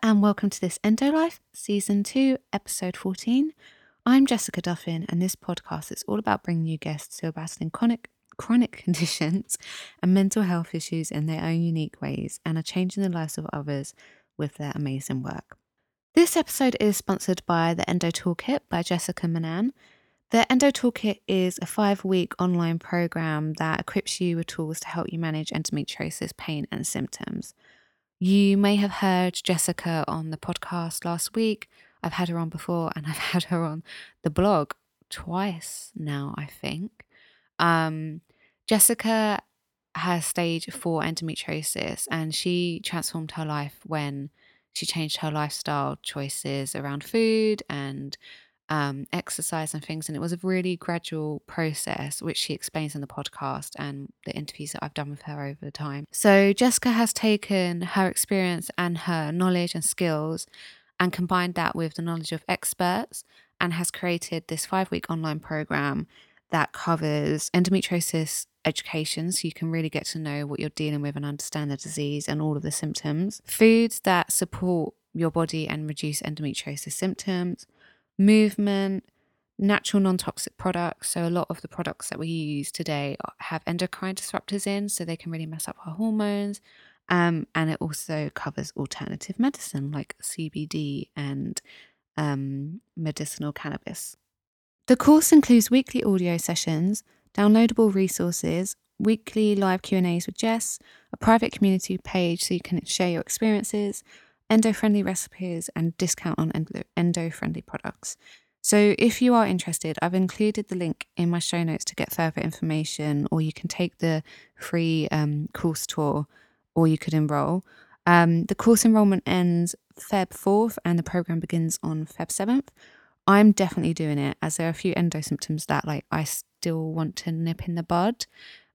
And welcome to this Endo Life, Season 2, Episode 14. I'm Jessica Duffin, and this podcast is all about bringing you guests who are battling chronic conditions and mental health issues in their own unique ways and are changing the lives of others with their amazing work. This episode is sponsored by the Endo Toolkit by Jessica Manan. The Endo Toolkit is a 5-week online program that equips you with tools to help you manage endometriosis pain and symptoms. You may have heard Jessica on the podcast last week. I've had her on before, and I've had her on the blog twice now, I think. Jessica has stage 4 endometriosis, and she transformed her life when she changed her lifestyle choices around food and exercise and things. And it was a really gradual process, which she explains in the podcast and the interviews that I've done with her over time. So Jessica has taken her experience and her knowledge and skills and combined that with the knowledge of experts and has created this 5-week online program that covers endometriosis education, so you can really get to know what you're dealing with and understand the disease and all of the symptoms, foods that support your body and reduce endometriosis symptoms, movement, natural non-toxic products. So a lot of the products that we use today have endocrine disruptors in, so they can really mess up our hormones. And it also covers alternative medicine like CBD and medicinal cannabis. The course includes weekly audio sessions, downloadable resources, weekly live Q&As with Jess, a private community page so you can share your experiences, endo-friendly recipes, and discount on endo-friendly products. So if you are interested, I've included the link in my show notes to get further information, or you can take the free course tour, or you could enroll. The course enrollment ends Feb 4th and the program begins on Feb 7th. I'm definitely doing it, as there are a few endo symptoms that I still want to nip in the bud.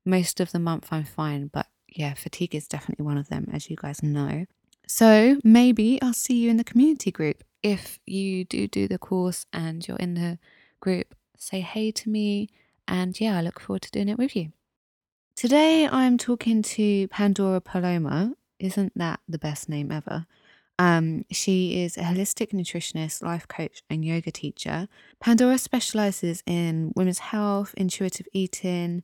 Most of the month I'm fine, but yeah, fatigue is definitely one of them, as you guys know. So maybe I'll see you in the community group. If you do the course and you're in the group, say hey to me. And yeah, I look forward to doing it with you. Today I'm talking to Pandora Paloma. Isn't that the best name ever? She is a holistic nutritionist, life coach, and yoga teacher. Pandora specialises in women's health, intuitive eating,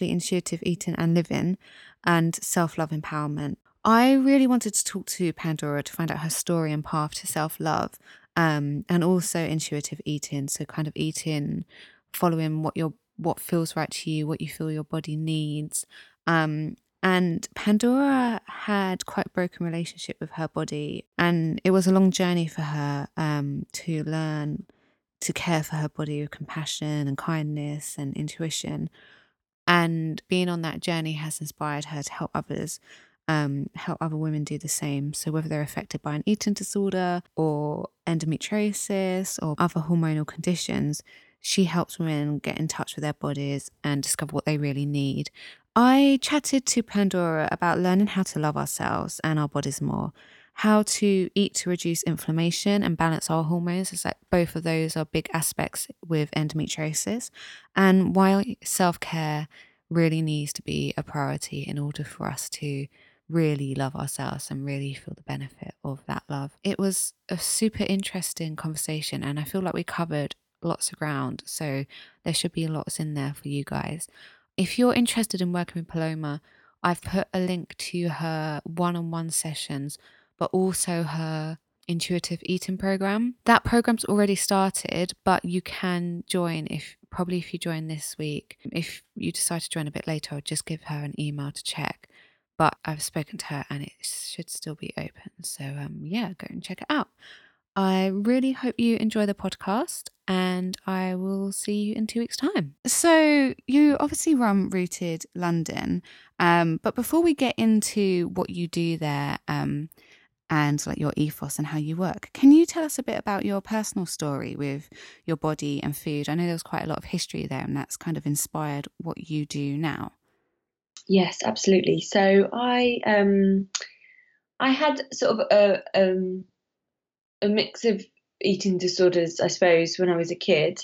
intuitive eating and living, and self-love empowerment. I really wanted to talk to Pandora to find out her story and path to self-love, and also intuitive eating. So kind of eating, following what feels right to you, what you feel your body needs. And Pandora had quite a broken relationship with her body, and it was a long journey for her to learn to care for her body with compassion and kindness and intuition. And being on that journey has inspired her to help others. Help other women do the same. So whether they're affected by an eating disorder or endometriosis or other hormonal conditions, she helps women get in touch with their bodies and discover what they really need. I chatted to Pandora about learning how to love ourselves and our bodies more, how to eat to reduce inflammation and balance our hormones. It's like both of those are big aspects with endometriosis, and why self-care really needs to be a priority in order for us to really love ourselves and really feel the benefit of that love. It was a super interesting conversation, and I feel like we covered lots of ground, so there should be lots in there for you guys. If you're interested in working with Paloma, I've put a link to her one-on-one sessions, but also her intuitive eating program. That program's already started, but you can join if you join this week. If you decide to join a bit later, I'll just give her an email to check. But I've spoken to her and it should still be open. So yeah, go and check it out. I really hope you enjoy the podcast, and I will see you in 2 weeks' time. So you obviously run Rooted London, but before we get into what you do there, and like your ethos and how you work. Can you tell us a bit about your personal story with your body and food? I know there was quite a lot of history there, and that's kind of inspired what you do now. Yes, absolutely. So I had sort of a mix of eating disorders, I suppose, when I was a kid.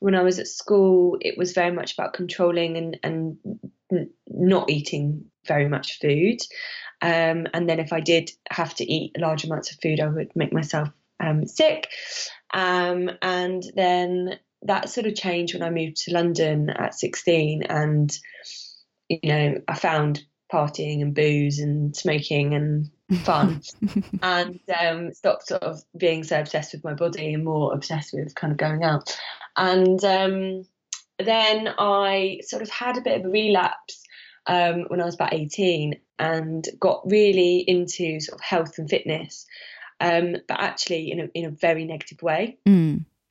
When I was at school, it was very much about controlling and not eating very much food. And then if I did have to eat large amounts of food, I would make myself sick. And then that sort of changed when I moved to London at 16. And, you know, I found partying and booze and smoking and fun and stopped sort of being so obsessed with my body and more obsessed with kind of going out. And then I sort of had a bit of a relapse when I was about 18 and got really into sort of health and fitness, but actually in a very negative way.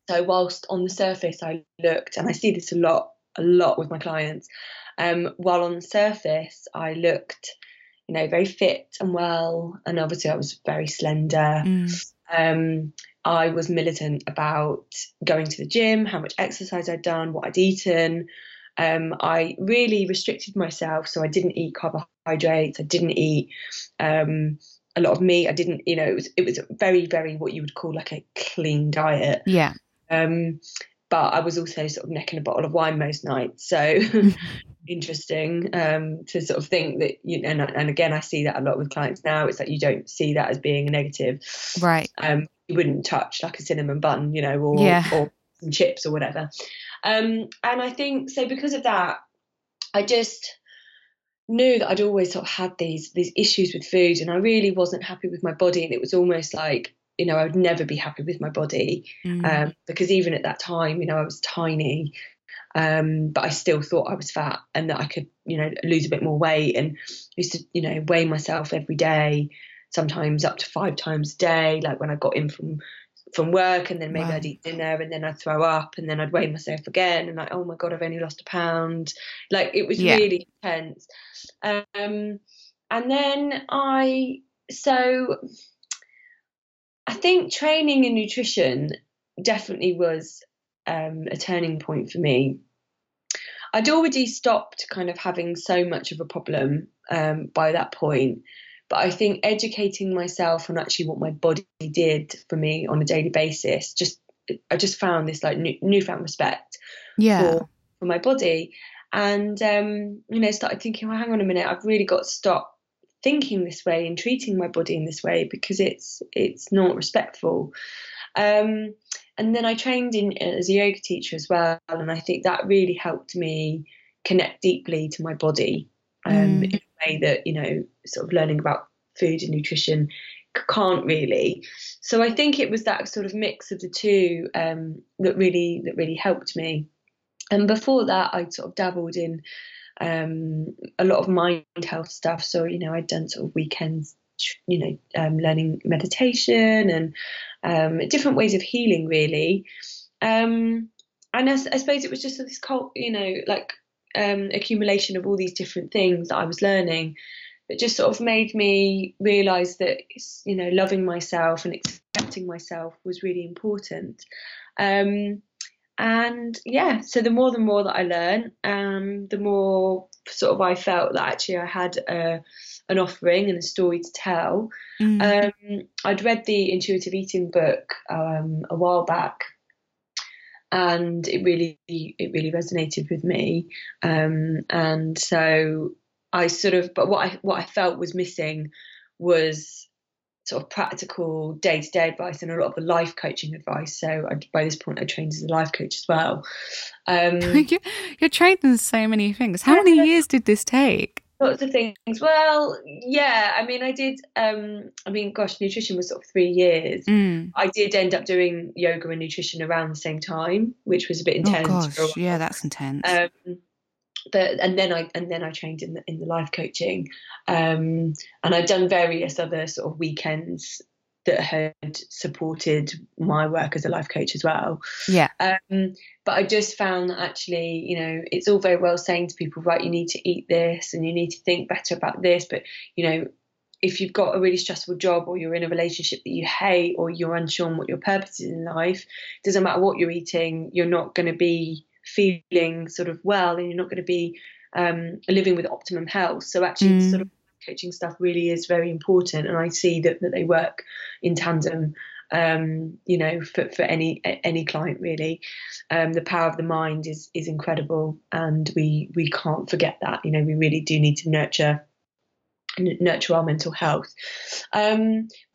So whilst on the surface I looked, and I see this a lot with my clients, while on the surface I looked, you know, very fit and well, and obviously I was very slender. I was militant about going to the gym, how much exercise I'd done, what I'd eaten. I really restricted myself, so I didn't eat carbohydrates, I didn't eat a lot of meat, I didn't, you know, it was very, very what you would call like a clean diet. Yeah. But I was also sort of necking a bottle of wine most nights, so interesting to sort of think that, you know, and again I see that a lot with clients now. It's like you don't see that as being a negative, right? You wouldn't touch like a cinnamon bun, you know, or some chips or whatever. And I think so because of that, I just knew that I'd always sort of had these issues with food, and I really wasn't happy with my body, and it was almost like, you know, I would never be happy with my body. Because even at that time, you know, I was tiny. But I still thought I was fat and that I could, you know, lose a bit more weight, and used to, you know, weigh myself every day, sometimes up to 5 times a day, like when I got in from work, and then maybe I'd eat dinner and then I'd throw up and then I'd weigh myself again and like, oh my God, I've only lost a pound. Like it was really intense. And then I think training in nutrition definitely was a turning point for me. I'd already stopped kind of having so much of a problem by that point, but I think educating myself on actually what my body did for me on a daily basis, I just found this like newfound respect for my body, and you know, started thinking, well, hang on a minute, I've really got to stop thinking this way and treating my body in this way because it's not respectful. And then I trained as a yoga teacher as well, and I think that really helped me connect deeply to my body in a way that, you know, sort of learning about food and nutrition can't really. So I think it was that sort of mix of the two that really helped me. And before that, I'd sort of dabbled in a lot of mind health stuff. So, you know, I'd done sort of weekends, you know, learning meditation and different ways of healing, really. And I suppose it was just this you know, like accumulation of all these different things that I was learning that just sort of made me realise that, you know, loving myself and accepting myself was really important. And yeah, so the more that I learned, the more sort of I felt that actually I had an offering and a story to tell. I'd read the intuitive eating book a while back, and it really resonated with me. And so I sort of, but what I felt was missing was sort of practical day-to-day advice and a lot of the life coaching advice. So by this point I trained as a life coach as well. You're trained in so many things. How many years did this take? Lots of things. Well, yeah, I mean, I did, gosh, nutrition was sort of 3 years. I did end up doing yoga and nutrition around the same time, which was a bit intense. Oh gosh, for a while. Yeah, that's intense. But then I trained in the life coaching, and I'd done various other sort of weekends that had supported my work as a life coach as well. Yeah. But I just found that actually, you know, it's all very well saying to people, right, you need to eat this and you need to think better about this, but you know, if you've got a really stressful job or you're in a relationship that you hate or you're unsure on what your purpose is in life, it doesn't matter what you're eating, you're not going to be feeling sort of well, and you're not going to be living with optimum health. So actually the sort of coaching stuff really is very important, and I see that they work in tandem, you know, for any client really. The power of the mind is incredible, and we can't forget that. You know, we really do need to nurture our mental health. But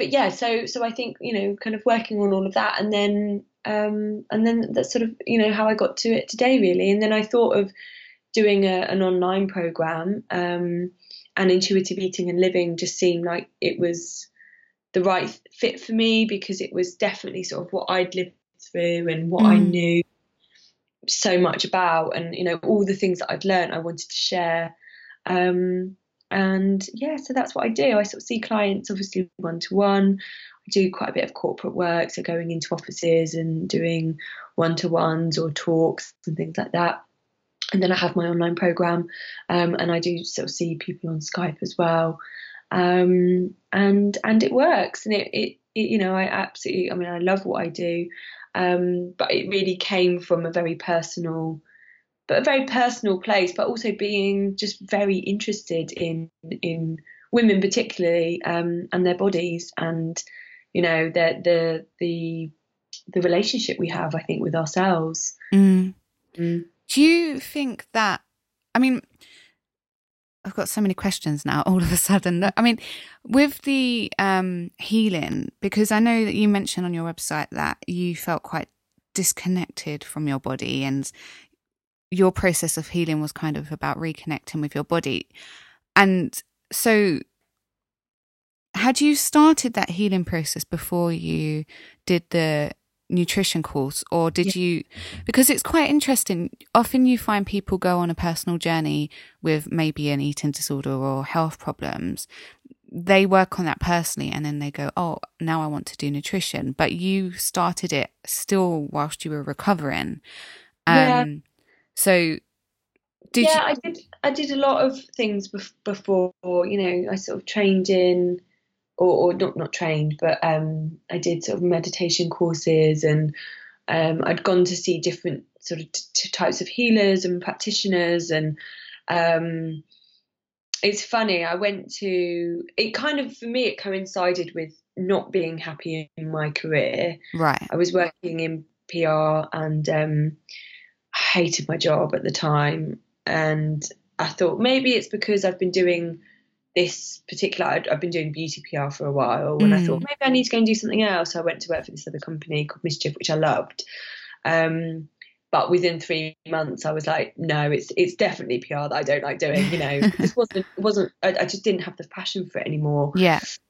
yeah, so I think, you know, kind of working on all of that, and then that's sort of, you know, how I got to it today really. And then I thought of doing an online program, and intuitive eating and living just seemed like it was the right fit for me, because it was definitely sort of what I'd lived through and what I knew so much about, and, you know, all the things that I'd learned I wanted to share. And yeah, so that's what I do. I sort of see clients obviously one-to-one. I do quite a bit of corporate work, so going into offices and doing one-to-ones or talks and things like that. And then I have my online program, and I do sort of see people on Skype as well. And it works, and it you know, I love what I do. But it really came from a very personal place, but also being just very interested in women particularly, and their bodies, and, you know, the relationship we have, I think, with ourselves. Do you think that, I mean, I've got so many questions now all of a sudden. I mean, with the healing, because I know that you mentioned on your website that you felt quite disconnected from your body, and your process of healing was kind of about reconnecting with your body. And so had you started that healing process before you did the nutrition course, or did you, because it's quite interesting, often you find people go on a personal journey with maybe an eating disorder or health problems, they work on that personally, and then they go, oh, now I want to do nutrition, but you started it still whilst you were recovering. So did you... I did a lot of things before, you know. I sort of trained in, or not trained, but I did sort of meditation courses, and I'd gone to see different sort of types of healers and practitioners. And it's funny, I went to, it kind of, for me, it coincided with not being happy in my career. Right. I was working in PR, and I hated my job at the time, and I thought maybe it's because I've been doing this particular, I've been doing beauty PR for a while, and I thought maybe I need to go and do something else. So I went to work for this other company called Mischief, which I loved, but within 3 months I was like, no, it's definitely PR that I don't like doing, you know. This wasn't I just didn't have the passion for it anymore.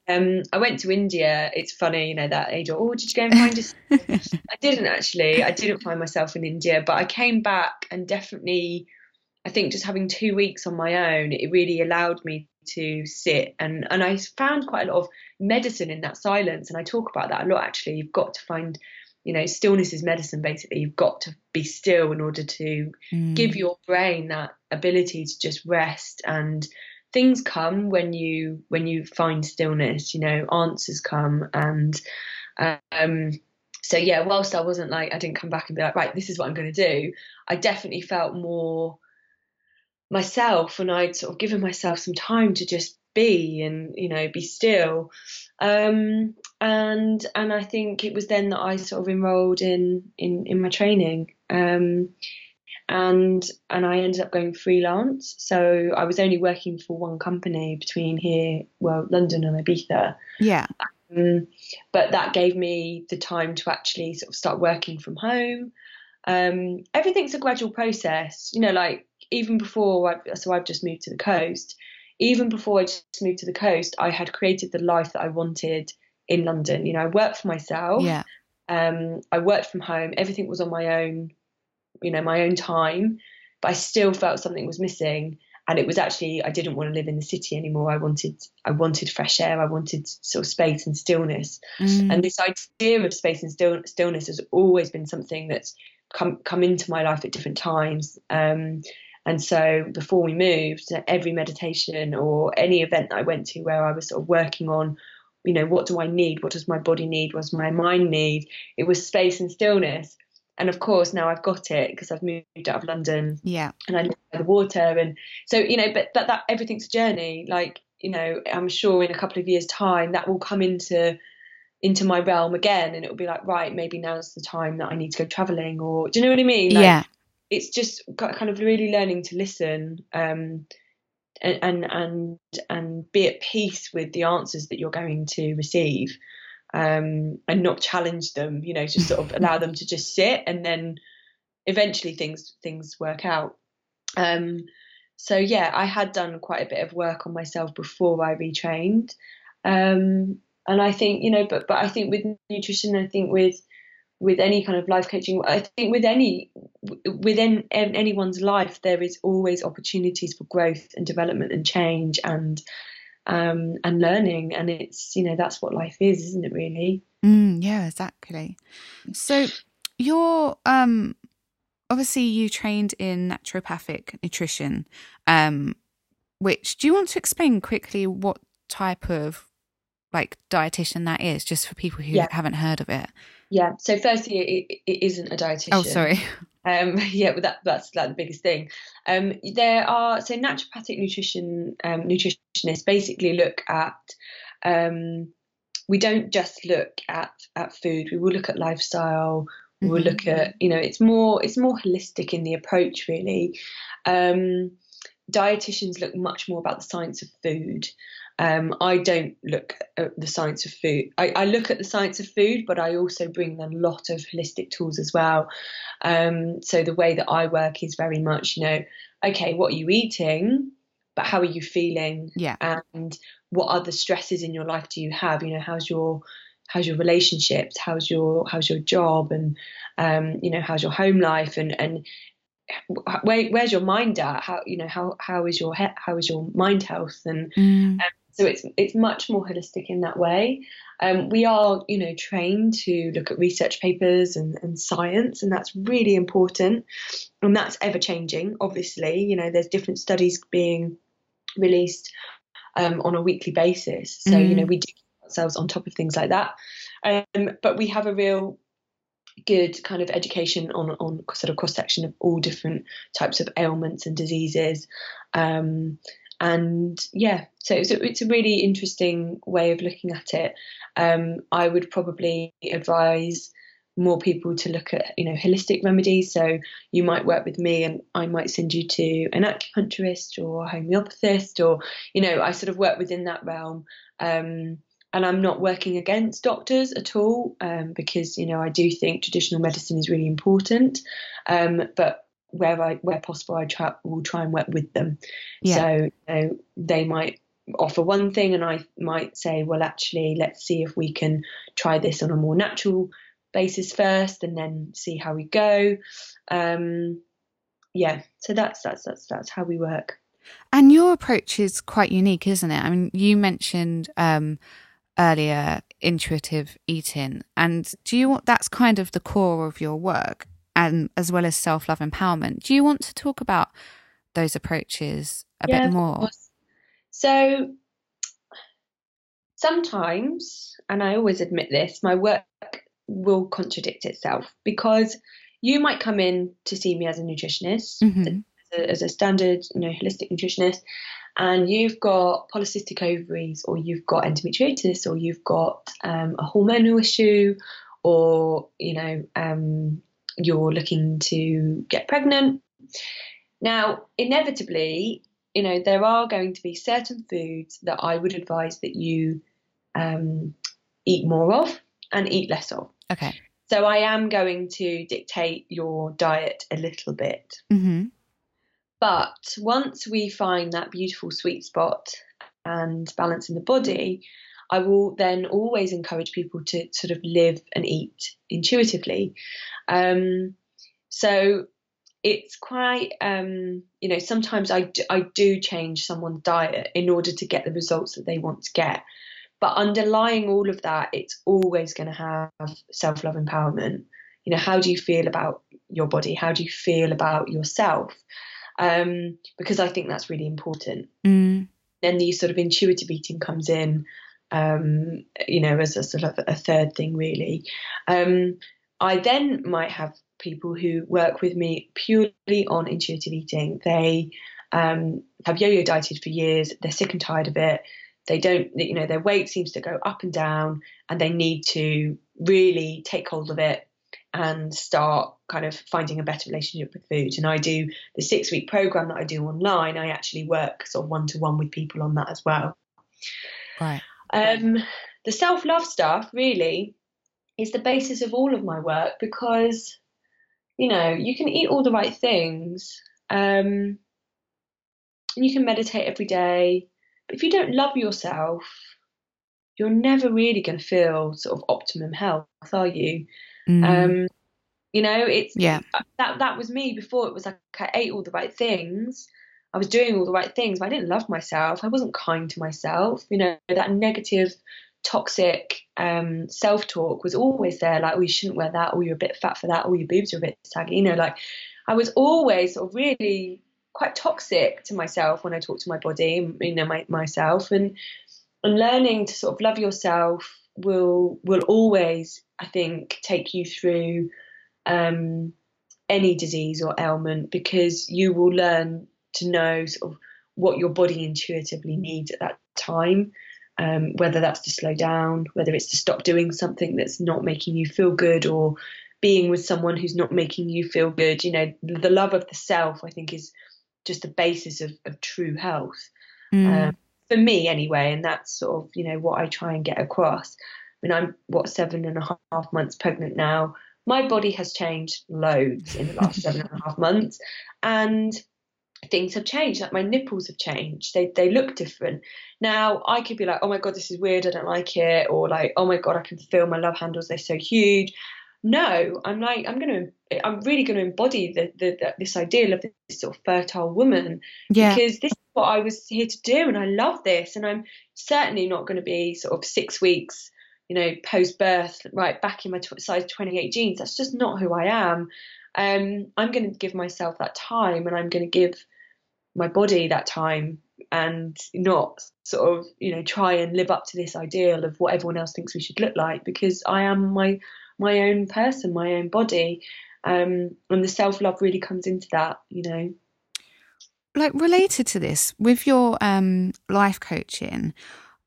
I went to India. It's funny, you know, that age, or did you go and find yourself? I didn't find myself in India, but I came back, and definitely I think just having 2 weeks on my own, it really allowed me to sit, and I found quite a lot of medicine in that silence, and I talk about that a lot actually. You've got to find, you know, stillness is medicine basically. You've got to be still in order to give your brain that ability to just rest, and things come when you find stillness, you know, answers come. And so yeah, whilst I wasn't like, I didn't come back and be like, right, this is what I'm going to do, I definitely felt more myself, and I'd sort of given myself some time to just be, and, you know, be still. And I think it was then that I sort of enrolled in my training, and I ended up going freelance. So I was only working for one company between here, well, London and Ibiza. Yeah. But that gave me the time to actually sort of start working from home. Everything's a gradual process, you know, like even before, I've just moved to the coast. Even before I just moved to the coast, I had created the life that I wanted in London. You know, I worked for myself. Yeah. I worked from home. Everything was on my own, you know, my own time, but I still felt something was missing. And it was actually, I didn't want to live in the city anymore. I wanted fresh air. I wanted sort of space and stillness. And this idea of space and stillness has always been something that's come into my life at different times. And so before we moved, every meditation or any event that I went to where I was sort of working on, you know, what do I need? What does my body need? What does my mind need? It was space and stillness. And of course, now I've got it because I've moved out of London. Yeah. And I live by the water. And so, you know, but that everything's a journey. Like, you know, I'm sure in a couple of years' time that will come into my realm again. And it'll be like, right, maybe now's the time that I need to go traveling, or do you know what I mean? Like, yeah. It's just kind of really learning to listen and be at peace with the answers that you're going to receive. And not challenge them, you know, just sort of allow them to just sit, and then eventually things work out. So yeah, I had done quite a bit of work on myself before I retrained. And I think, you know, but I think with nutrition, I think with any kind of life coaching, I think within anyone's life, there is always opportunities for growth and development and change and learning, and it's, you know, that's what life is, isn't it, really? Yeah, exactly. So you're obviously you trained in naturopathic nutrition, which, do you want to explain quickly what type of like dietitian that is, just for people who haven't heard of it? Yeah, so firstly, it isn't a dietitian. Oh, sorry. Yeah, but that's like the biggest thing. There are, so naturopathic nutrition, nutritionists basically look at, we don't just look at food, we will look at lifestyle, we will look at, you know, it's more holistic in the approach, really. Dietitians look much more about the science of food. I don't look at the science of food. I look at the science of food, but I also bring a lot of holistic tools as well. So the way that I work is very much, you know, okay, what are you eating, but how are you feeling? Yeah. And what other stresses in your life do you have? You know, how's your relationships? How's your job? And, you know, how's your home life? And where's your mind at? How, you know, how is your mind health? And so it's much more holistic in that way. We are, you know, trained to look at research papers and science, and that's really important. And that's ever changing, obviously. You know, there's different studies being released on a weekly basis. So, you know, we do keep ourselves on top of things like that. But we have a real good kind of education on sort of cross-section of all different types of ailments and diseases. And yeah, so it's a really interesting way of looking at it. I would probably advise more people to look at, you know, holistic remedies. So you might work with me and I might send you to an acupuncturist or a homeopathist, or, you know, I sort of work within that realm. And I'm not working against doctors at all, because, you know, I do think traditional medicine is really important. But where possible, I will try and work with them. Yeah. So, you know, they might offer one thing and I might say, well, actually, let's see if we can try this on a more natural basis first and then see how we go. Yeah, so that's how we work. And your approach is quite unique, isn't it? I mean, you mentioned earlier intuitive eating, and that's kind of the core of your work, and as well as self-love empowerment. Do you want to talk about those approaches a bit more? So sometimes, and I always admit this, my work will contradict itself, because you might come in to see me as a nutritionist, as a standard, you know, holistic nutritionist, and you've got polycystic ovaries, or you've got endometriosis, or you've got a hormonal issue, or, you know, you're looking to get pregnant. Now, inevitably, you know, there are going to be certain foods that I would advise that you eat more of and eat less of. Okay. So I am going to dictate your diet a little bit. Mm-hmm. But once we find that beautiful sweet spot and balance in the body, I will then always encourage people to sort of live and eat intuitively. So it's quite, you know, sometimes I do change someone's diet in order to get the results that they want to get. But underlying all of that, it's always going to have self-love empowerment. You know, how do you feel about your body? How do you feel about yourself? because I think that's really important. Then the sort of intuitive eating comes in, you know, as a sort of a third thing, really. I then might have people who work with me purely on intuitive eating. They have yo-yo dieted for years. They're sick and tired of it. They don't, you know, their weight seems to go up and down, and they need to really take hold of it and start kind of finding a better relationship with food. And I do the 6-week program that I do online. I actually work sort of one-to-one with people on that as well. Right. The self-love stuff really is the basis of all of my work, because, you know, you can eat all the right things, and you can meditate every day, but if you don't love yourself, you're never really going to feel sort of optimum health, are you? You know, it's, yeah, that was me before. It was like, I ate all the right things, I was doing all the right things, but I didn't love myself. I wasn't kind to myself. You know, that negative, toxic self-talk was always there. Like, oh, you shouldn't wear that, or you're a bit fat for that, or your boobs are a bit saggy. You know, like, I was always sort of really quite toxic to myself when I talked to my body, you know, myself. And learning to sort of love yourself will always, I think, take you through any disease or ailment, because you will learn to know sort of what your body intuitively needs at that time, whether that's to slow down, whether it's to stop doing something that's not making you feel good, or being with someone who's not making you feel good. You know, the love of the self, I think, is just the basis of true health, for me anyway. And that's sort of, you know, what I try and get across. I mean, I'm 7.5 months pregnant now. My body has changed loads in the last 7.5 months, and things have changed. Like, my nipples have changed. They look different now. I could be like, oh my god, this is weird, I don't like it, or like, oh my god, I can feel my love handles, they're so huge. No, I'm like, I'm really gonna embody this ideal of this sort of fertile woman, because this is what I was here to do, and I love this. And I'm certainly not going to be sort of 6 weeks, you know, post birth, right back in my size 28 jeans. That's just not who I am. I'm going to give myself that time, and I'm going to give my body that time, and not sort of, you know, try and live up to this ideal of what everyone else thinks we should look like, because I am my own person, my own body. And the self-love really comes into that, you know. Like, related to this, with your life coaching,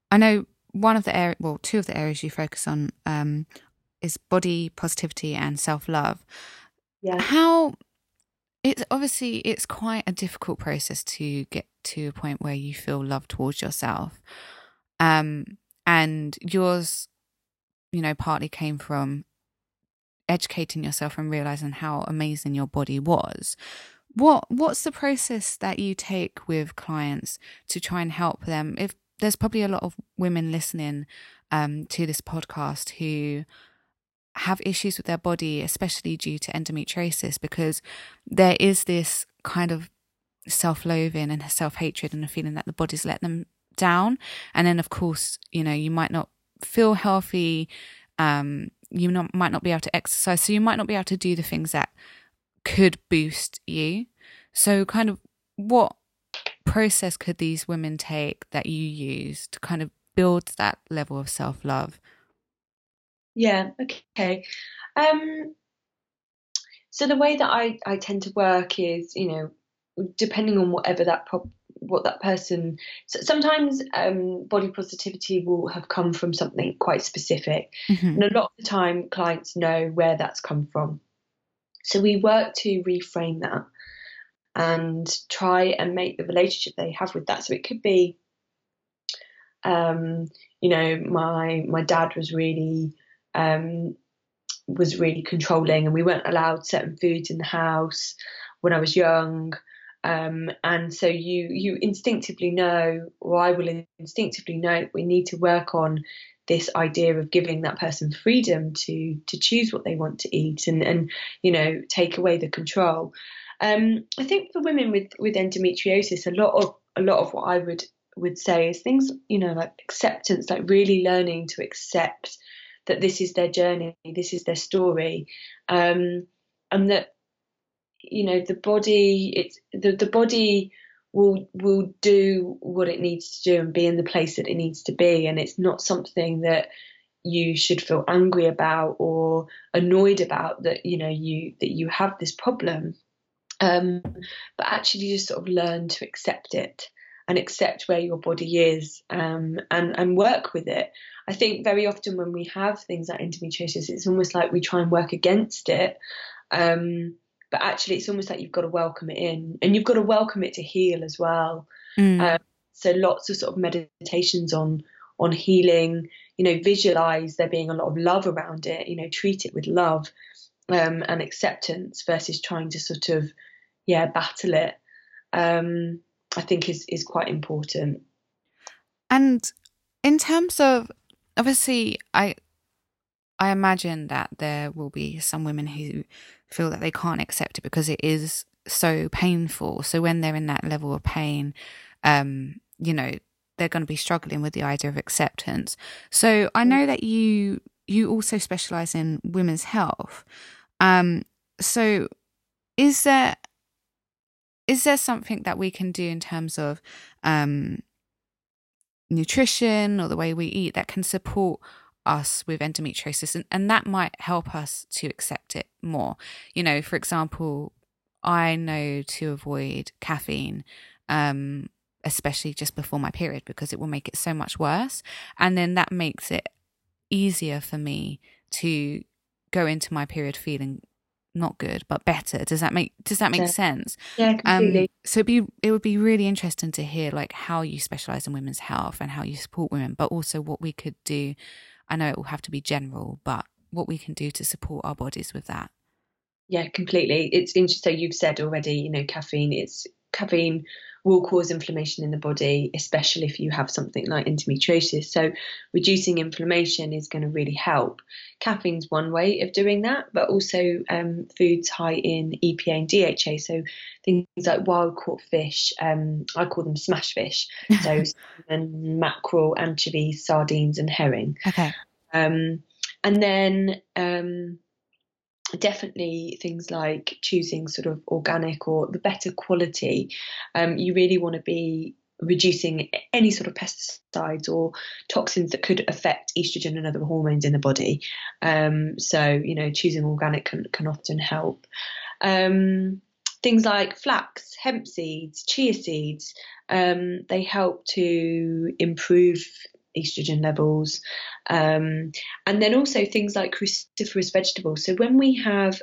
I know one of the area, well, two of the areas you focus on is body positivity and self-love. Yeah. How it's obviously, it's quite a difficult process to get to a point where you feel love towards yourself. And yours, you know, partly came from educating yourself and realizing how amazing your body was. What's the process that you take with clients to try and help them? If there's probably a lot of women listening to this podcast who have issues with their body, especially due to endometriosis, because there is this kind of self-loathing and self-hatred and a feeling that the body's let them down. And then, of course, you know, you might not feel healthy, might not be able to exercise, so you might not be able to do the things that could boost you. So kind of, what process could these women take that you use to kind of build that level of self-love? Yeah, okay. So the way that I tend to work is, you know, depending on whatever what that person, so sometimes body positivity will have come from something quite specific, and a lot of the time clients know where that's come from. So we work to reframe that and try and make the relationship they have with that. So it could be, you know, my dad was really controlling, and we weren't allowed certain foods in the house when I was young, and so you instinctively know, or I will instinctively know, we need to work on this idea of giving that person freedom to choose what they want to eat, and you know, take away the control. I think for women with endometriosis, a lot of what I would say is things, you know, like acceptance, like really learning to accept that this is their journey, this is their story, and that you know, the body, the body will do what it needs to do and be in the place that it needs to be. And it's not something that you should feel angry about or annoyed about that, you know, that you have this problem. But actually just sort of learn to accept it and accept where your body is, and work with it. I think very often when we have things like endometriosis, it's almost like we try and work against it. But actually it's almost like you've got to welcome it in, and you've got to welcome it to heal as well. So lots of sort of meditations on healing, you know, visualize there being a lot of love around it, you know, treat it with love and acceptance versus trying to sort of, yeah, battle it. I think is quite important. And in terms of, obviously, I imagine that there will be some women who feel that they can't accept it because it is so painful. So when they're in that level of pain, you know, they're going to be struggling with the idea of acceptance. So I know that you also specialize in women's health. So is there something that we can do in terms of nutrition or the way we eat that can support us with endometriosis, and that might help us to accept it more? You know, for example, I know to avoid caffeine, especially just before my period, because it will make it so much worse, and then that makes it easier for me to go into my period feeling not good but better. Does that make sense? Yeah, completely. So it would be really interesting to hear like how you specialize in women's health and how you support women, but also what we could do. I know it will have to be general, but what we can do to support our bodies with that. Yeah, completely. It's interesting. So you've said already, you know, caffeine will cause inflammation in the body, especially if you have something like endometriosis. So reducing inflammation is going to really help. Caffeine's one way of doing that, but also foods high in EPA and DHA. So things like wild caught fish, I call them SMASH fish. So salmon, mackerel, anchovies, sardines and herring. Okay. And then definitely things like choosing sort of organic or the better quality. You really want to be reducing any sort of pesticides or toxins that could affect estrogen and other hormones in the body. So, you know, choosing organic can often help. Things like flax, hemp seeds, chia seeds, they help to improve estrogen levels, and then also things like cruciferous vegetables. So when we have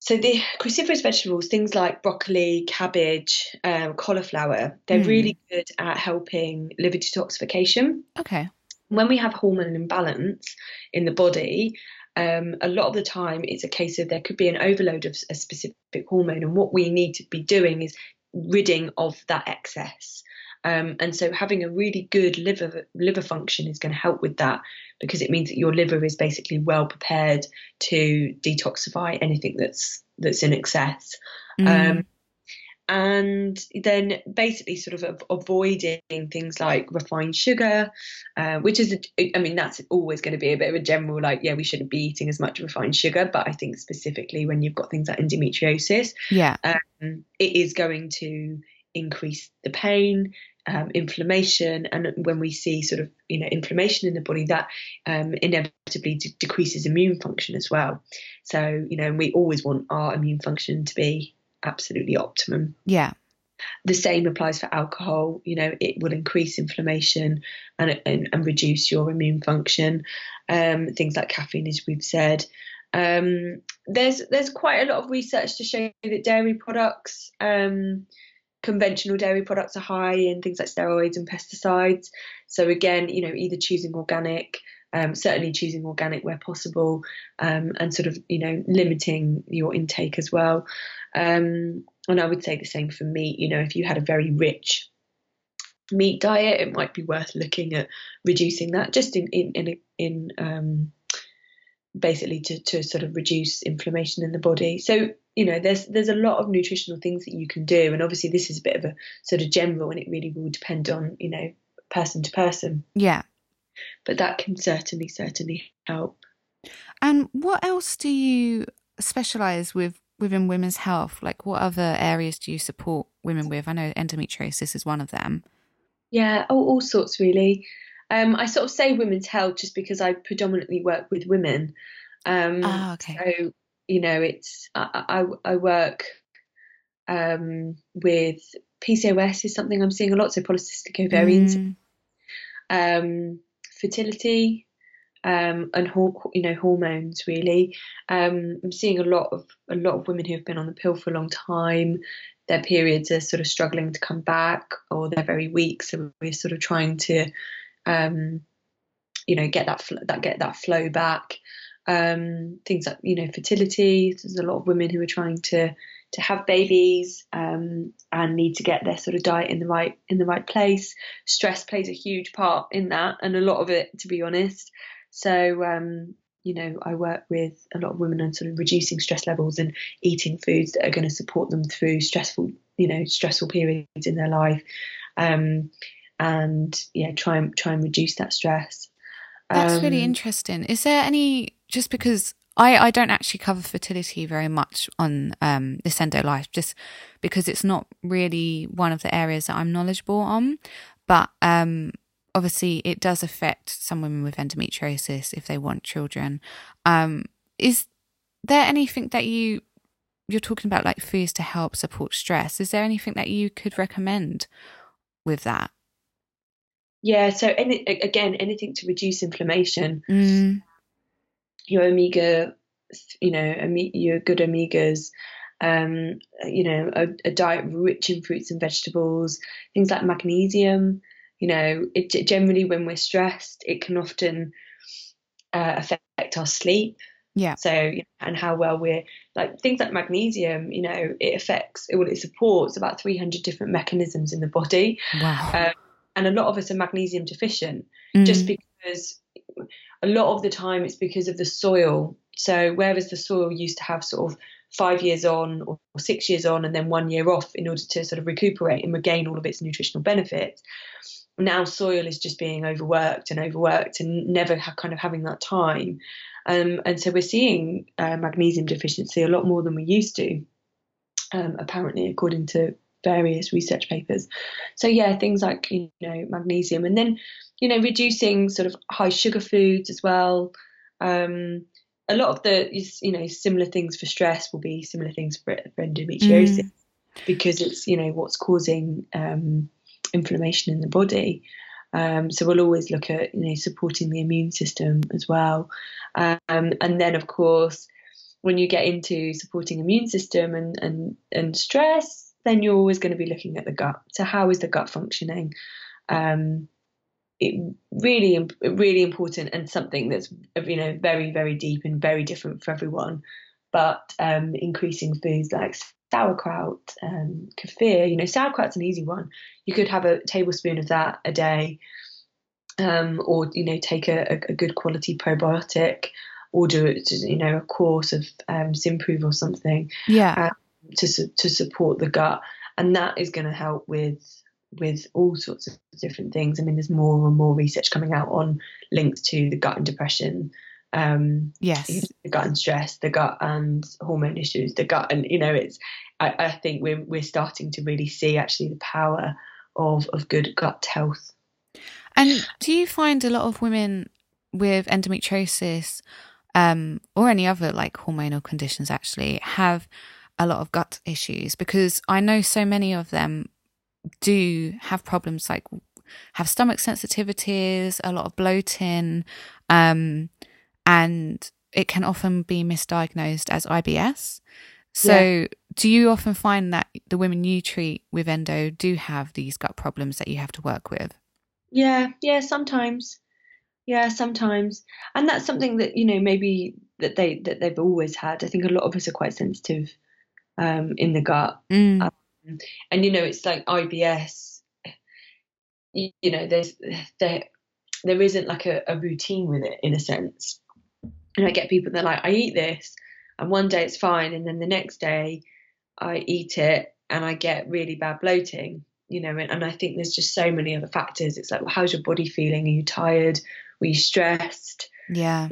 so the cruciferous vegetables, things like broccoli, cabbage, cauliflower, they're really good at helping liver detoxification. Okay. When we have hormone imbalance in the body, a lot of the time it's a case of there could be an overload of a specific hormone, and what we need to be doing is ridding of that excess. And so having a really good liver function is going to help with that, because it means that your liver is basically well prepared to detoxify anything that's in excess. And then basically sort of avoiding things like refined sugar, which is, I mean, that's always going to be a bit of a general, like, yeah, we shouldn't be eating as much refined sugar. But I think specifically when you've got things like endometriosis, yeah, it is going to increase the pain, inflammation, and when we see sort of, you know, inflammation in the body, that inevitably decreases immune function as well. So, you know, we always want our immune function to be absolutely optimum. Yeah. The same applies for alcohol. You know, it will increase inflammation and reduce your immune function. Things like caffeine, as we've said. There's quite a lot of research to show that dairy products, conventional dairy products, are high in things like steroids and pesticides. So again, you know, either choosing organic, certainly choosing organic where possible, and sort of, you know, limiting your intake as well. And I would say the same for meat. You know, if you had a very rich meat diet, it might be worth looking at reducing that, just basically to sort of reduce inflammation in the body. So, you know, there's a lot of nutritional things that you can do, and obviously this is a bit of a sort of general, and it really will depend on, you know, person to person. Yeah, but that can certainly help. And what else do you specialize with within women's health? Like, what other areas do you support women with? I know endometriosis is one of them. Yeah, all sorts really. I sort of say women's health just because I predominantly work with women. So, you know, it's I work with PCOS is something I'm seeing a lot, so polycystic ovarian syndrome, fertility, and hormones really. I'm seeing a lot of women who have been on the pill for a long time. Their periods are sort of struggling to come back, or they're very weak. So we're sort of trying to, get that flow back. Things like, you know, fertility. There's a lot of women who are trying to have babies and need to get their sort of diet in the right place. Stress plays a huge part in that, and a lot of it, to be honest. So, you know, I work with a lot of women on sort of reducing stress levels and eating foods that are going to support them through stressful periods in their life, and yeah, try and reduce that stress. That's really interesting. Is there any, just because I don't actually cover fertility very much on this Endo Life, just because it's not really one of the areas that I'm knowledgeable on. But obviously it does affect some women with endometriosis if they want children. Is there anything that you're talking about, like foods to help support stress? Is there anything that you could recommend with that? Yeah, so anything to reduce inflammation. Your omega, your good omegas, a diet rich in fruits and vegetables, things like magnesium. You know, it generally, when we're stressed, it can often affect our sleep. Yeah. So, and how well we're, like, things like magnesium, you know, it supports about 300 different mechanisms in the body. Wow. And a lot of us are magnesium deficient, just because a lot of the time it's because of the soil. So whereas the soil used to have sort of 5 years on or 6 years on and then 1 year off in order to sort of recuperate and regain all of its nutritional benefits, now soil is just being overworked and never kind of having that time. And so we're seeing magnesium deficiency a lot more than we used to, apparently, according to various research papers. So yeah, things like, magnesium, and then, reducing sort of high sugar foods as well. A lot of the, similar things for stress will be similar things for endometriosis, because it's, what's causing inflammation in the body. So we'll always look at, supporting the immune system as well. And then, of course, when you get into supporting immune system and stress, then you're always going to be looking at the gut. So how is the gut functioning? It really, really important, and something that's, very, very deep and very different for everyone. But increasing foods like sauerkraut and kefir, sauerkraut's an easy one. You could have a tablespoon of that a day, or, take a good quality probiotic, or do, a course of Simprove or something. Yeah. To support the gut, and that is going to help with all sorts of different things. I mean, there's more and more research coming out on links to the gut and depression, the gut and stress, the gut and hormone issues, the gut, and I think we're starting to really see actually the power of good gut health. And do you find a lot of women with endometriosis or any other like hormonal conditions actually have a lot of gut issues? Because I know so many of them do have problems, like have stomach sensitivities, a lot of bloating, and it can often be misdiagnosed as IBS. So do you often find that the women you treat with endo do have these gut problems that you have to work with? Sometimes. And that's something that, maybe that they've always had. I think a lot of us are quite sensitive in the gut. And it's like IBS, there isn't like a routine with it, in a sense. And I get people that are like, I eat this and one day it's fine, and then the next day I eat it and I get really bad bloating, and I think there's just so many other factors. It's like, well, how's your body feeling? Are you tired? Were you stressed? Yeah.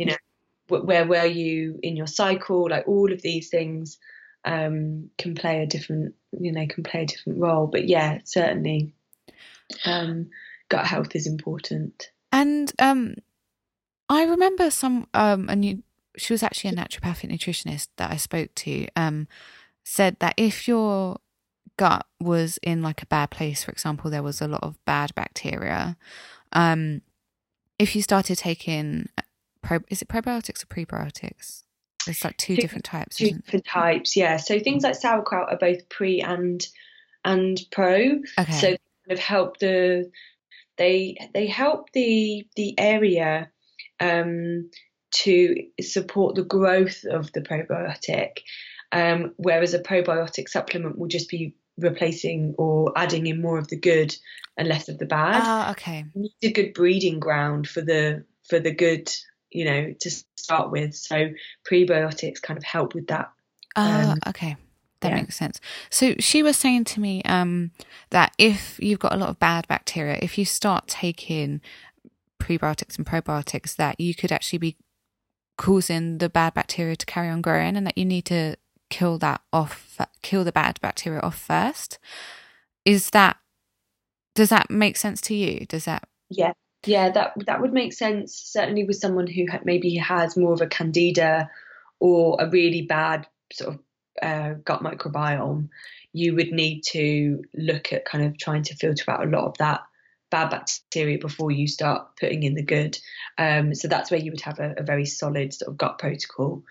where were you in your cycle? Like all of these things can play a different, can play a different role. But yeah, certainly gut health is important. And I remember she was actually a naturopathic nutritionist that I spoke to, said that if your gut was in like a bad place, for example, there was a lot of bad bacteria, if you started taking is it probiotics or prebiotics? It's like two different types. Two different types, yeah. So things like sauerkraut are both pre and pro. Okay. So they kind of help they help the area to support the growth of the probiotic, whereas a probiotic supplement will just be replacing or adding in more of the good and less of the bad. Ah, okay. You need a good breeding ground for the good, to start with. So prebiotics kind of help with that. Okay. That makes sense. So she was saying to me that if you've got a lot of bad bacteria, if you start taking prebiotics and probiotics, that you could actually be causing the bad bacteria to carry on growing, and that you need to kill the bad bacteria off first. Does that make sense to you? Yeah, that would make sense, certainly with someone who maybe has more of a candida or a really bad sort of gut microbiome. You would need to look at kind of trying to filter out a lot of that bad bacteria before you start putting in the good. So that's where you would have a very solid sort of gut protocol.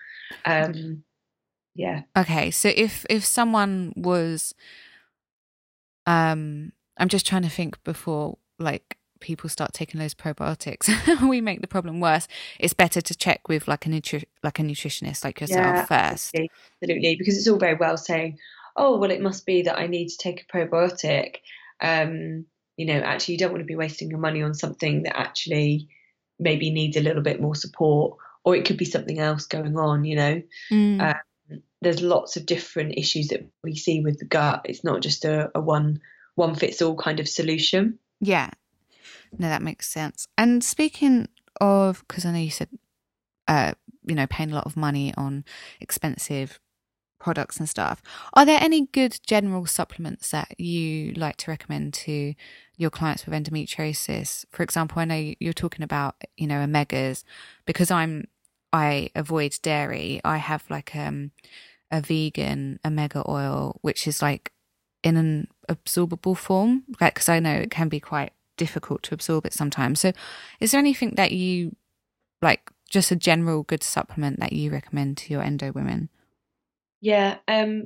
Yeah. Okay. So if someone was, I'm just trying to think before, like, people start taking those probiotics, we make the problem worse. It's better to check with like a nutritionist like yourself first. Absolutely, because it's all very well saying, oh, well, it must be that I need to take a probiotic. Actually, you don't want to be wasting your money on something that actually maybe needs a little bit more support, or it could be something else going on, There's lots of different issues that we see with the gut. It's not just a one fits all kind of solution. Yeah. No, that makes sense. And speaking of, because I know you said, paying a lot of money on expensive products and stuff, are there any good general supplements that you like to recommend to your clients with endometriosis? For example, I know you're talking about, omegas, because I avoid dairy. I have like a vegan omega oil, which is like in an absorbable form, because I know it can be quite difficult to absorb it sometimes. So is there anything that you like, just a general good supplement that you recommend to your endo women? Yeah,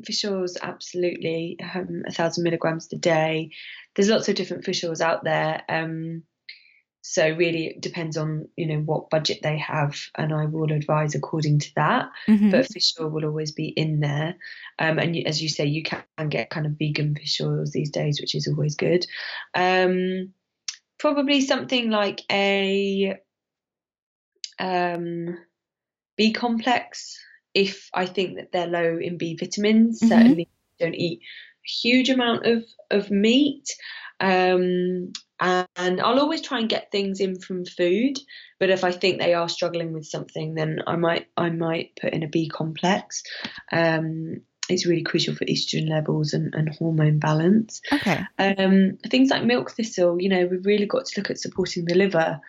fish oils, absolutely. 1,000 milligrams a day. There's lots of different fish oils out there. So really it depends on, what budget they have, and I will advise according to that. Mm-hmm. But fish oil will always be in there. And as you say, you can get kind of vegan fish oils these days, which is always good. Probably something like a B complex, if I think that they're low in B vitamins. Mm-hmm. Certainly don't eat a huge amount of meat. And I'll always try and get things in from food, but if I think they are struggling with something, then I might put in a B complex. It's really crucial for estrogen levels and hormone balance. Okay. Things like milk thistle, we've really got to look at supporting the liver.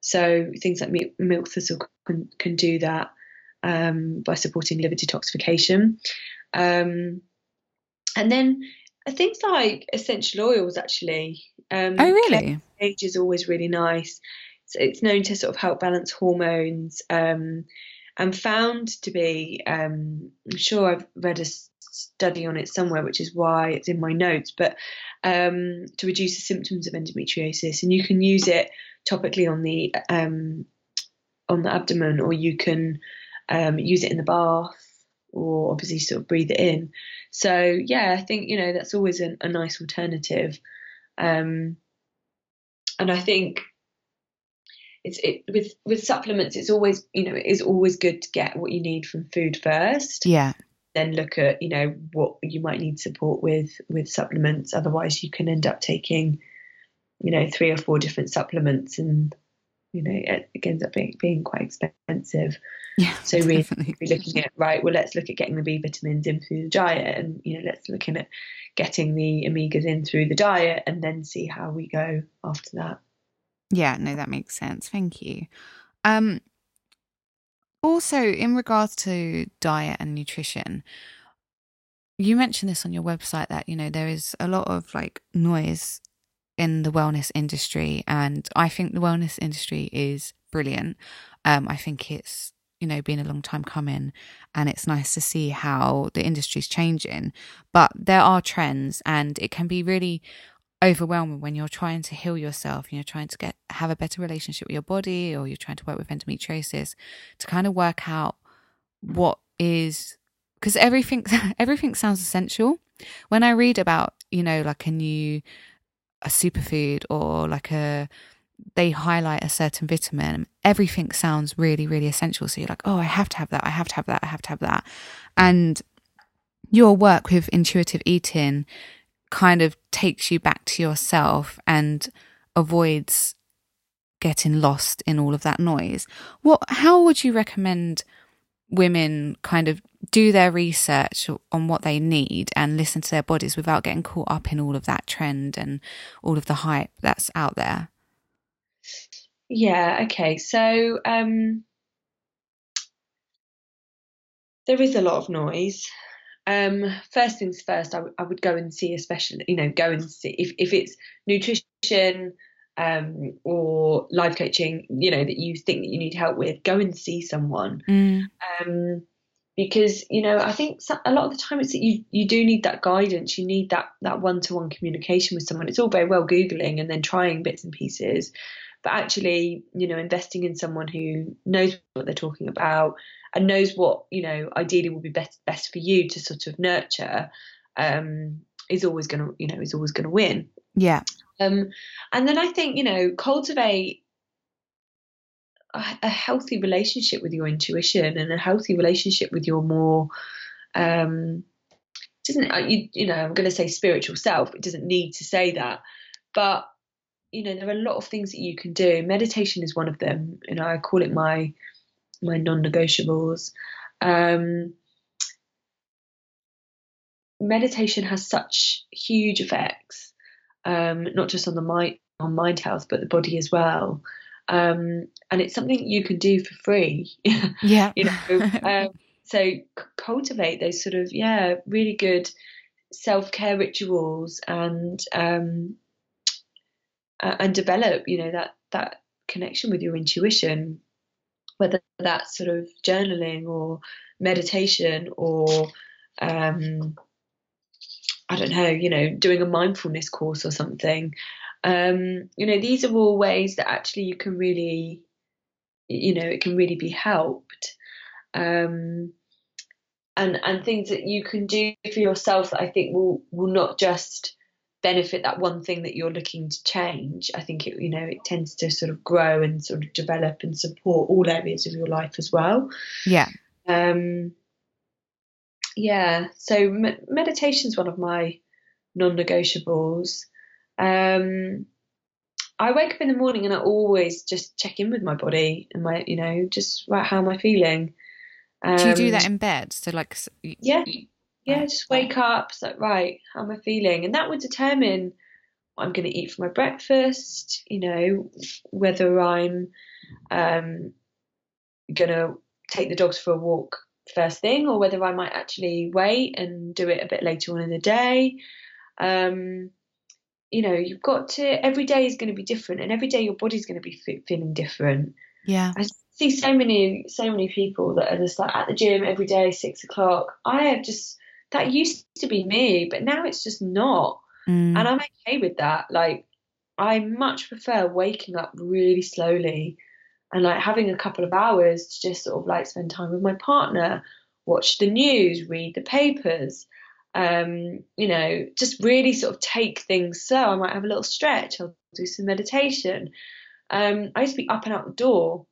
So things like milk thistle can do that by supporting liver detoxification. And then things like essential oils, actually. Oh, really? Sage is always really nice. It's known to sort of help balance hormones. And found to be, I'm sure I've read a study on it somewhere, which is why it's in my notes, but to reduce the symptoms of endometriosis. And you can use it topically on the abdomen, or you can use it in the bath, or obviously sort of breathe it in. So yeah, I think, that's always a nice alternative. And I think with supplements, it's always, it is always good to get what you need from food first. Yeah. Then look at, what you might need support with supplements. Otherwise you can end up taking, 3 or 4 different supplements, and you know, it ends up being quite expensive. Yeah, so we're looking at, right, well, let's look at getting the B vitamins in through the diet, and, you know, let's look at getting the omegas in through the diet and then see how we go after that. Yeah, no, that makes sense. Thank you. Also, in regards to diet and nutrition, you mentioned this on your website that, you know, there is a lot of like noise in the wellness industry, and I think the wellness industry is brilliant. I think it's, you know, been a long time coming, and it's nice to see how the industry's changing, but there are trends, and it can be really overwhelming when you're trying to heal yourself and you're trying to have a better relationship with your body, or you're trying to work with endometriosis, to kind of work out what is, because everything sounds essential. When I read about, you know, like a superfood, or like they highlight a certain vitamin, everything sounds really, really essential. So you're like, oh, I have to have that, I have to have that, I have to have that. And your work with intuitive eating kind of takes you back to yourself and avoids getting lost in all of that noise. How would you recommend women kind of do their research on what they need and listen to their bodies without getting caught up in all of that trend and all of the hype that's out there? Yeah, okay. So there is a lot of noise. First things first, I would go and see a specialist, you know, go and see if it's nutrition or life coaching, you know, that you think that you need help with, go and see someone. Because, you know, I think a lot of the time it's that you do need that guidance. You need that one-to-one communication with someone. It's all very well Googling and then trying bits and pieces, but actually, you know, investing in someone who knows what they're talking about and knows what, you know, ideally will be best for you to sort of nurture is always going to win. Yeah. And then I think, you know, cultivate a healthy relationship with your intuition and a healthy relationship with your more I'm going to say spiritual self. It doesn't need to say that, but you know, there are a lot of things that you can do. Meditation is one of them, and I call it my non-negotiables. Meditation has such huge effects, not just on the mind health, but the body as well. And it's something you can do for free. Yeah. You know, so cultivate those sort of, yeah, really good self-care rituals and develop, you know, that connection with your intuition, whether that's sort of journaling or meditation or, I don't know, you know, doing a mindfulness course or something. You know, these are all ways that actually you can really, you know, it can really be helped. And things that you can do for yourself that I think will not just benefit that one thing that you're looking to change. I think it, you know, it tends to sort of grow and sort of develop and support all areas of your life as well. Yeah. Yeah. So meditation's one of my non-negotiables. I wake up in the morning and I always just check in with my body and my, you know, just about how am I feeling. Do you do that in bed? So like, yeah, just wake up. It's like, right, how am I feeling? And that would determine what I'm going to eat for my breakfast, you know, whether I'm going to take the dogs for a walk first thing, or whether I might actually wait and do it a bit later on in the day. You know, you've got to, every day is going to be different, and every day your body's going to be feeling different. Yeah. I see so many people that are just like at the gym every day, 6 o'clock. That used to be me, but now it's just not. And I'm okay with that. Like, I much prefer waking up really slowly and like having a couple of hours to just sort of like spend time with my partner, watch the news, read the papers. You know, just really sort of take things slow. I might have a little stretch, I'll do some meditation. I used to be up and out the door,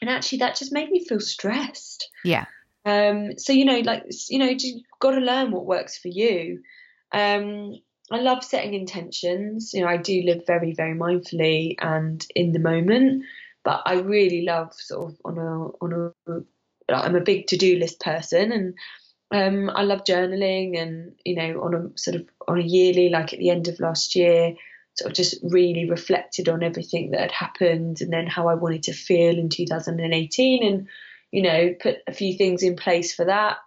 and actually that just made me feel stressed. Yeah. So, you know, like, you know, you've got to learn what works for you. I love setting intentions. You know, I do live very, very mindfully and in the moment. But I really love sort of I'm a big to-do list person, and I love journaling, and on a sort of yearly, like at the end of last year, sort of just really reflected on everything that had happened and then how I wanted to feel in 2018, and put a few things in place for that.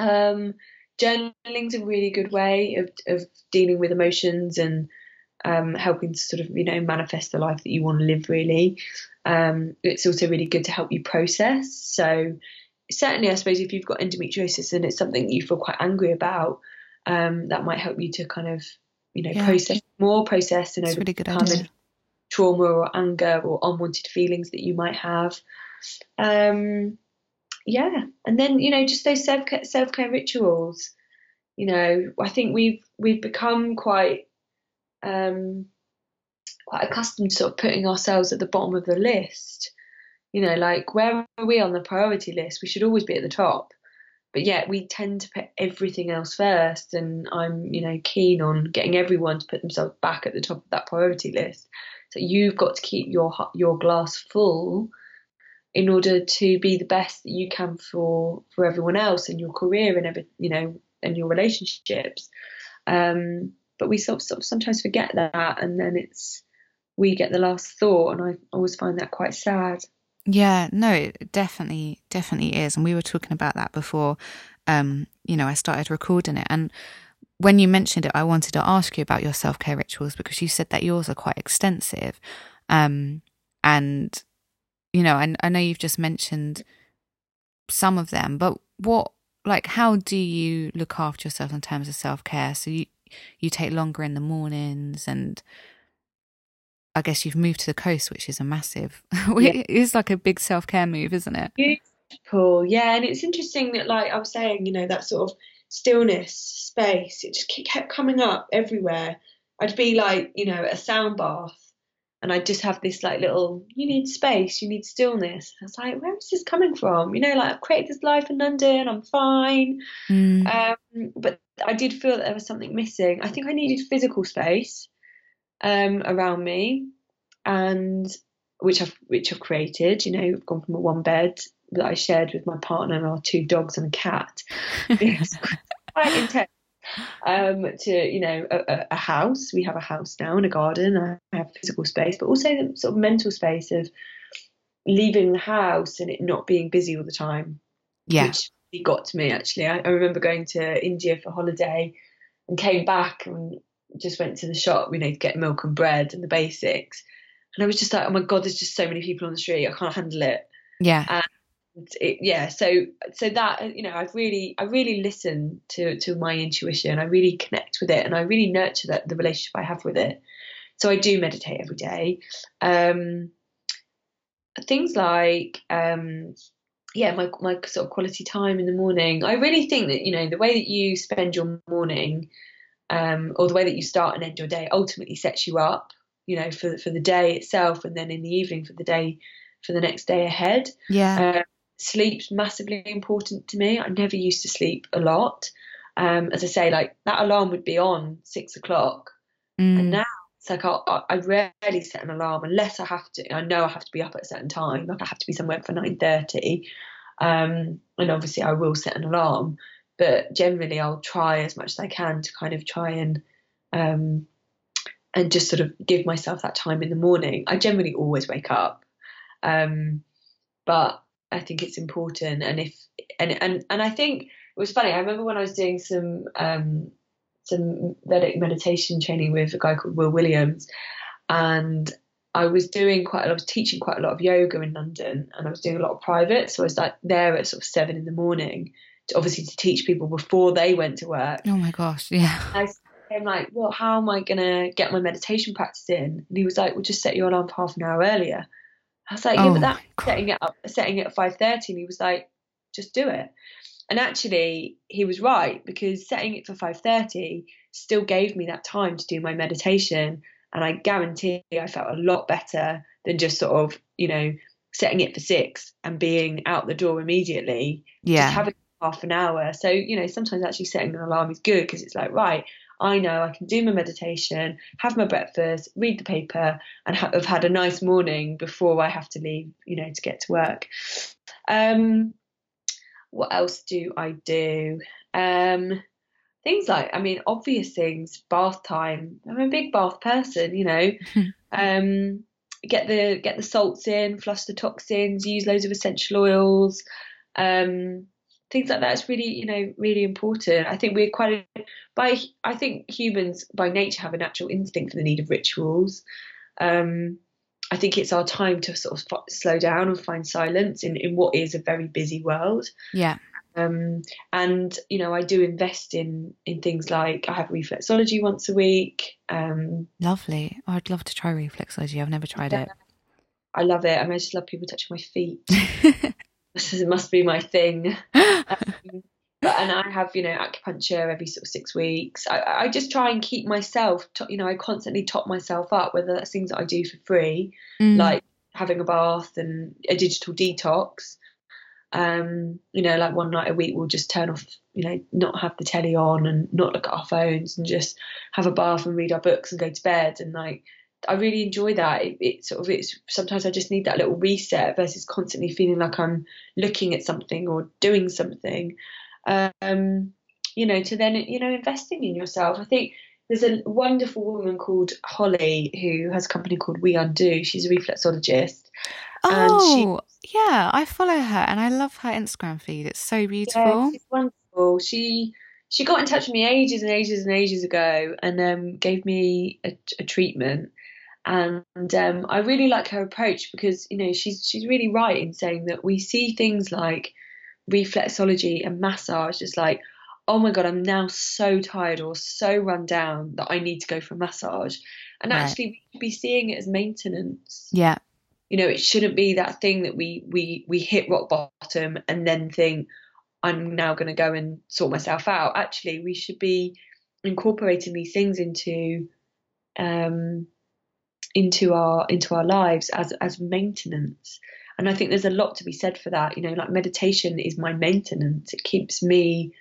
Journaling's a really good way of dealing with emotions and helping to sort of manifest the life that you want to live, really. It's also really good to help you process. So certainly, I suppose, if you've got endometriosis and it's something you feel quite angry about, that might help you to kind of process and overcome really trauma or anger or unwanted feelings that you might have. And then just those self-care rituals. I think we've become quite accustomed to sort of putting ourselves at the bottom of the list. Like, where are we on the priority list? We should always be at the top, but yet we tend to put everything else first. And I'm keen on getting everyone to put themselves back at the top of that priority list. So you've got to keep your glass full in order to be the best that you can for everyone else, in your career and and your relationships. But we sort of sometimes forget that, and then we get the last thought, and I always find that quite sad. Yeah, no, it definitely is. And we were talking about that before, I started recording it. And when you mentioned it, I wanted to ask you about your self-care rituals, because you said that yours are quite extensive. And, I know you've just mentioned some of them, but how do you look after yourself in terms of self-care? So you take longer in the mornings, and I guess you've moved to the coast, which is a massive, it's like a big self-care move, isn't it? Beautiful, yeah. And it's interesting that, like I was saying, that sort of stillness, space, it just kept coming up everywhere. I'd be like, at a sound bath, and I'd just have this like little, you need space, you need stillness. I was like, where is this coming from? I've created this life in London, I'm fine. But I did feel that there was something missing. I think I needed physical space around me, and which I've created. I've gone from a one bed that I shared with my partner and our two dogs and a cat. It's quite intense. To a house. We have a house now and a garden. I have physical space, but also the sort of mental space of leaving the house and it not being busy all the time. Yeah, which really got to me, actually. I remember going to India for holiday and came back and just went to the shop, to get milk and bread and the basics. And I was just like, oh my God, there's just so many people on the street. I can't handle it. Yeah. And So that, I really listen to my intuition. I really connect with it, and I really nurture the relationship I have with it. So I do meditate every day. Things like, my sort of quality time in the morning. I really think that, the way that you spend your morning, or the way that you start and end your day, ultimately sets you up, for the day itself, and then in the evening for the next day ahead. Yeah. Sleep's massively important to me. I never used to sleep a lot. As I say, like, that alarm would be on 6 o'clock, and now it's like I rarely set an alarm unless I have to. I know I have to be up at a certain time. Like, I have to be somewhere for 9:30, and obviously I will set an alarm. But generally, I'll try as much as I can to kind of try and just sort of give myself that time in the morning. I generally always wake up, but I think it's important. And I think it was funny. I remember when I was doing some Vedic meditation training with a guy called Will Williams, and I was doing teaching quite a lot of yoga in London, and I was doing a lot of private. So I was like there at sort of 7 in the morning. Obviously to teach people before they went to work. Oh my gosh, yeah. I'm like, well, how am I gonna get my meditation practice in? And he was like, well, just set your alarm for half an hour earlier. I was like, yeah, but that's setting it at 5:30. And he was like, just do it. And actually he was right, because setting it for 5:30 still gave me that time to do my meditation, and I guarantee I felt a lot better than just sort of setting it for 6 and being out the door immediately. Yeah, just having half an hour. So sometimes actually setting an alarm is good, because it's like, right, I know I can do my meditation, have my breakfast, read the paper, and have had a nice morning before I have to leave, you know, to get to work. What else do I do? Things like, I mean, obvious things, bath time. I'm a big bath person, you know. Get the salts in, flush the toxins, use loads of essential oils, things like that. It's really, you know, really important. I think we're quite, I think humans by nature have a natural instinct for the need of rituals. I think it's our time to sort of slow down and find silence in what is a very busy world. Yeah. And, you know, I do invest in things like I have reflexology once a week. Lovely. Oh, I'd love to try reflexology. I've never tried it. I love it. I mean, I just love people touching my feet. It must be my thing. And I have, you know, acupuncture every sort of 6 weeks. I just try and keep myself, you know, I constantly top myself up, whether that's things that I do for free, like having a bath and a digital detox. You know, like one night a week we'll just turn off, you know, not have the telly on and not look at our phones and just have a bath and read our books and go to bed. And like, I really enjoy that. It's sometimes I just need that little reset versus constantly feeling like I'm looking at something or doing something. You know, to then, you know, investing in yourself. I think there's a wonderful woman called Holly who has a company called We Undo. She's a reflexologist. Oh, yeah, I follow her and I love her Instagram feed. It's so beautiful. Yeah, she's wonderful. She got in touch with me ages and ages and ages ago and gave me a treatment. And I really like her approach because, you know, she's really right in saying that we see things like reflexology and massage as like, oh my God, I'm now so tired or so run down that I need to go for a massage. And actually we should be seeing it as maintenance. Yeah. You know, it shouldn't be that thing that we hit rock bottom and then think, I'm now going to go and sort myself out. Actually, we should be incorporating these things into our lives as maintenance. And I think there's a lot to be said for that. You know, like meditation is my maintenance. It keeps me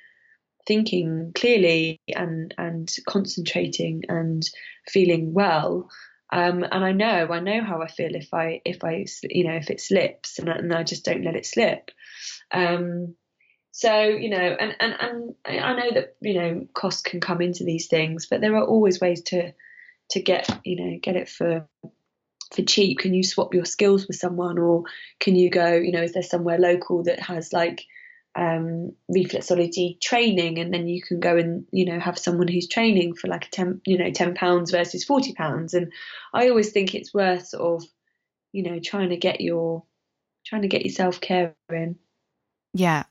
thinking clearly and concentrating and feeling well. And I know how I feel if I, you know, if it slips and I just don't let it slip. So, you know, and I know that, you know, cost can come into these things, but there are always ways to get, you know, get it for cheap. Can you swap your skills with someone, or can you go, you know, is there somewhere local that has like, reflexology training, and then you can go and, you know, have someone who's training for like £10 versus £40. And I always think it's worth sort of, you know, trying to get your self-care in. Yeah,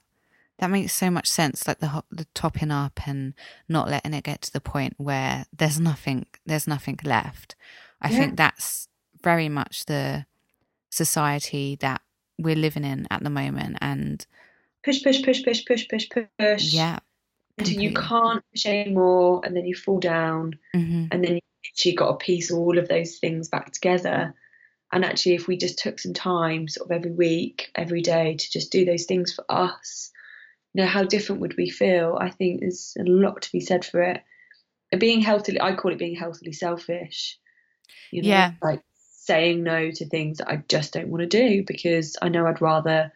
that makes so much sense. Like the topping up and not letting it get to the point where there's nothing left. I think that's very much the society that we're living in at the moment, and push. Yeah. Until you can't push anymore, and then you fall down, and then you actually got to piece all of those things back together. And actually, if we just took some time, sort of every week, every day, to just do those things for us, you know, how different would we feel? I think there's a lot to be said for it. And being healthily, I call it being healthily selfish. You know, like saying no to things that I just don't want to do because I know I'd rather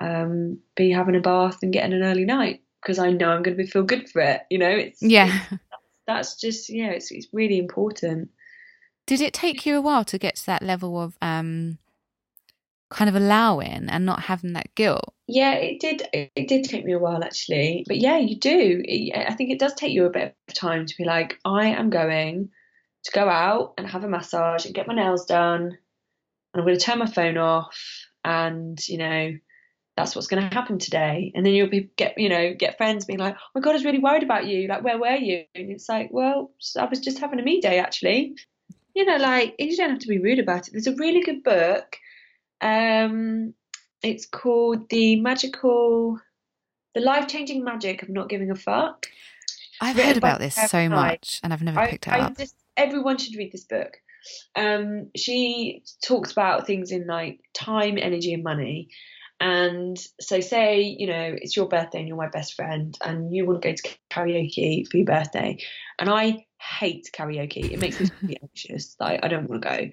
be having a bath and getting an early night because I know I'm going to feel good for it. You know, it's really important. Did it take you a while to get to that level of kind of allowing and not having that guilt? Yeah, it did take me a while actually, but yeah, you do. I think it does take you a bit of time to be like, I am going to go out and have a massage and get my nails done, and I'm going to turn my phone off, and you know, that's what's going to happen today. And then you'll get friends being like, oh my God, I was really worried about you. Like, where were you? And it's like, well, I was just having a me day actually. You know, like, you don't have to be rude about it. There's a really good book. It's called The Life-Changing Magic of Not Giving a Fuck. I've heard about this so much and I've never picked it up. Everyone should read this book. She talks about things in like time, energy and money. And so say, you know, it's your birthday and you're my best friend and you want to go to karaoke for your birthday. And I hate karaoke. It makes me really anxious. Like, I don't want to go.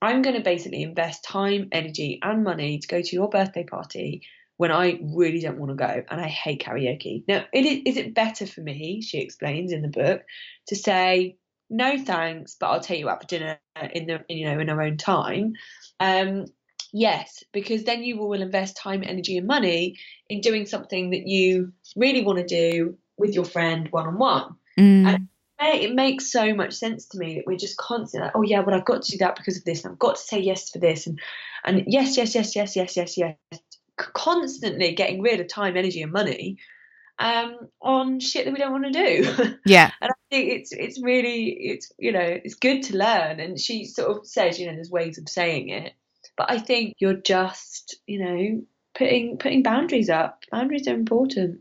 I'm going to basically invest time, energy and money to go to your birthday party when I really don't want to go and I hate karaoke. Now, is it better for me, she explains in the book, to say, no thanks, but I'll take you out for dinner in our own time? Yes, because then you will invest time, energy and money in doing something that you really want to do with your friend one-on-one. And it makes so much sense to me that we're just constantly like, oh yeah, well I've got to do that because of this, and I've got to say yes for this, and yes, constantly getting rid of time, energy and money on shit that we don't want to do. Yeah. And I think it's good to learn. And she sort of says, you know, there's ways of saying it, but I think you're just, you know, putting boundaries up. Boundaries are important.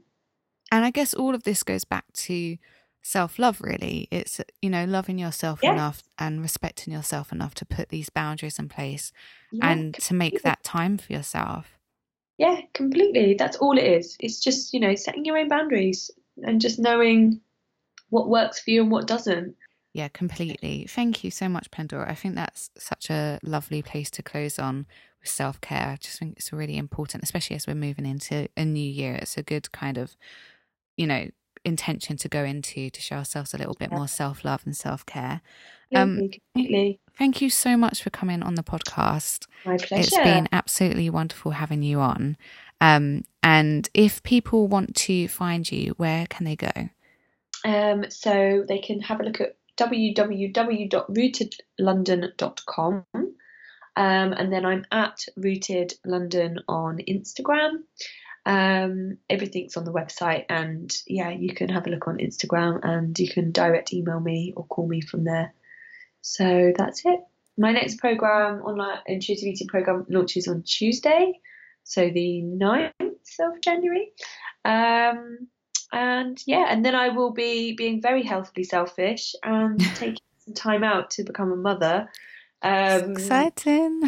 And I guess all of this goes back to self-love, really. It's, you know, loving yourself enough and respecting yourself enough to put these boundaries in place and to make that time for yourself. Yeah, completely. That's all it is. It's just, you know, setting your own boundaries and just knowing what works for you and what doesn't. Yeah, completely. Thank you so much, Pandora. I think that's such a lovely place to close on with self-care. I just think it's really important, especially as we're moving into a new year. It's a good kind of, you know, intention to go into, to show ourselves a little bit more self-love and self-care. Completely. Thank you so much for coming on the podcast. My pleasure. It's been absolutely wonderful having you on. And if people want to find you, where can they go? So they can have a look at www.rootedlondon.com. And then I'm at Rooted London on Instagram. Everything's on the website, and yeah, you can have a look on Instagram and you can direct email me or call me from there. So that's it. My next program, online intuitive eating program, launches on Tuesday, so the 9th of January. And yeah, and then I will be being very healthily selfish and taking some time out to become a mother. Exciting.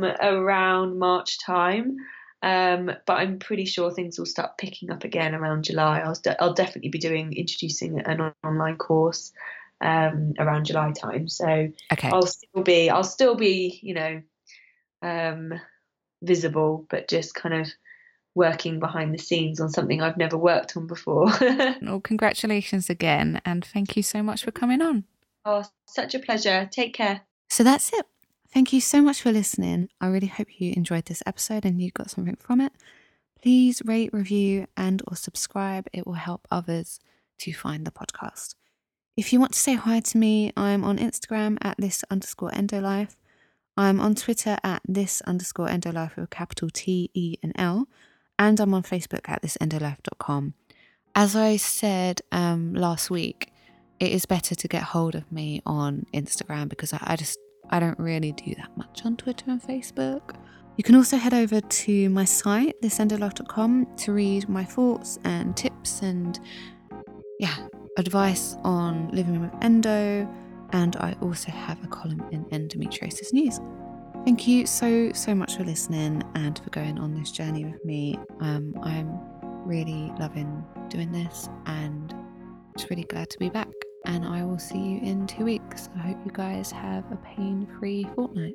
Around March time. But I'm pretty sure things will start picking up again around July. I'll definitely be introducing an online course around July time. So okay. I'll still be, you know, visible, but just kind of working behind the scenes on something I've never worked on before. Well, congratulations again, and thank you so much for coming on. Oh, such a pleasure. Take care. So that's it. Thank you so much for listening. I really hope you enjoyed this episode and you got something from it. Please rate, review, and or subscribe. It will help others to find the podcast. If you want to say hi to me, I'm on Instagram at this_endolife. I'm on Twitter at this_endolife with a capital T, E, and L. And I'm on Facebook at thisendolife.com. As I said last week, it is better to get hold of me on Instagram because I don't really do that much on Twitter and Facebook. You can also head over to my site, thisendolife.com, to read my thoughts and tips and advice on living with endo. And I also have a column in Endometriosis News. Thank you so much for listening and for going on this journey with me. I'm really loving doing this and just really glad to be back. And I will see you in 2 weeks. I hope you guys have a pain-free fortnight.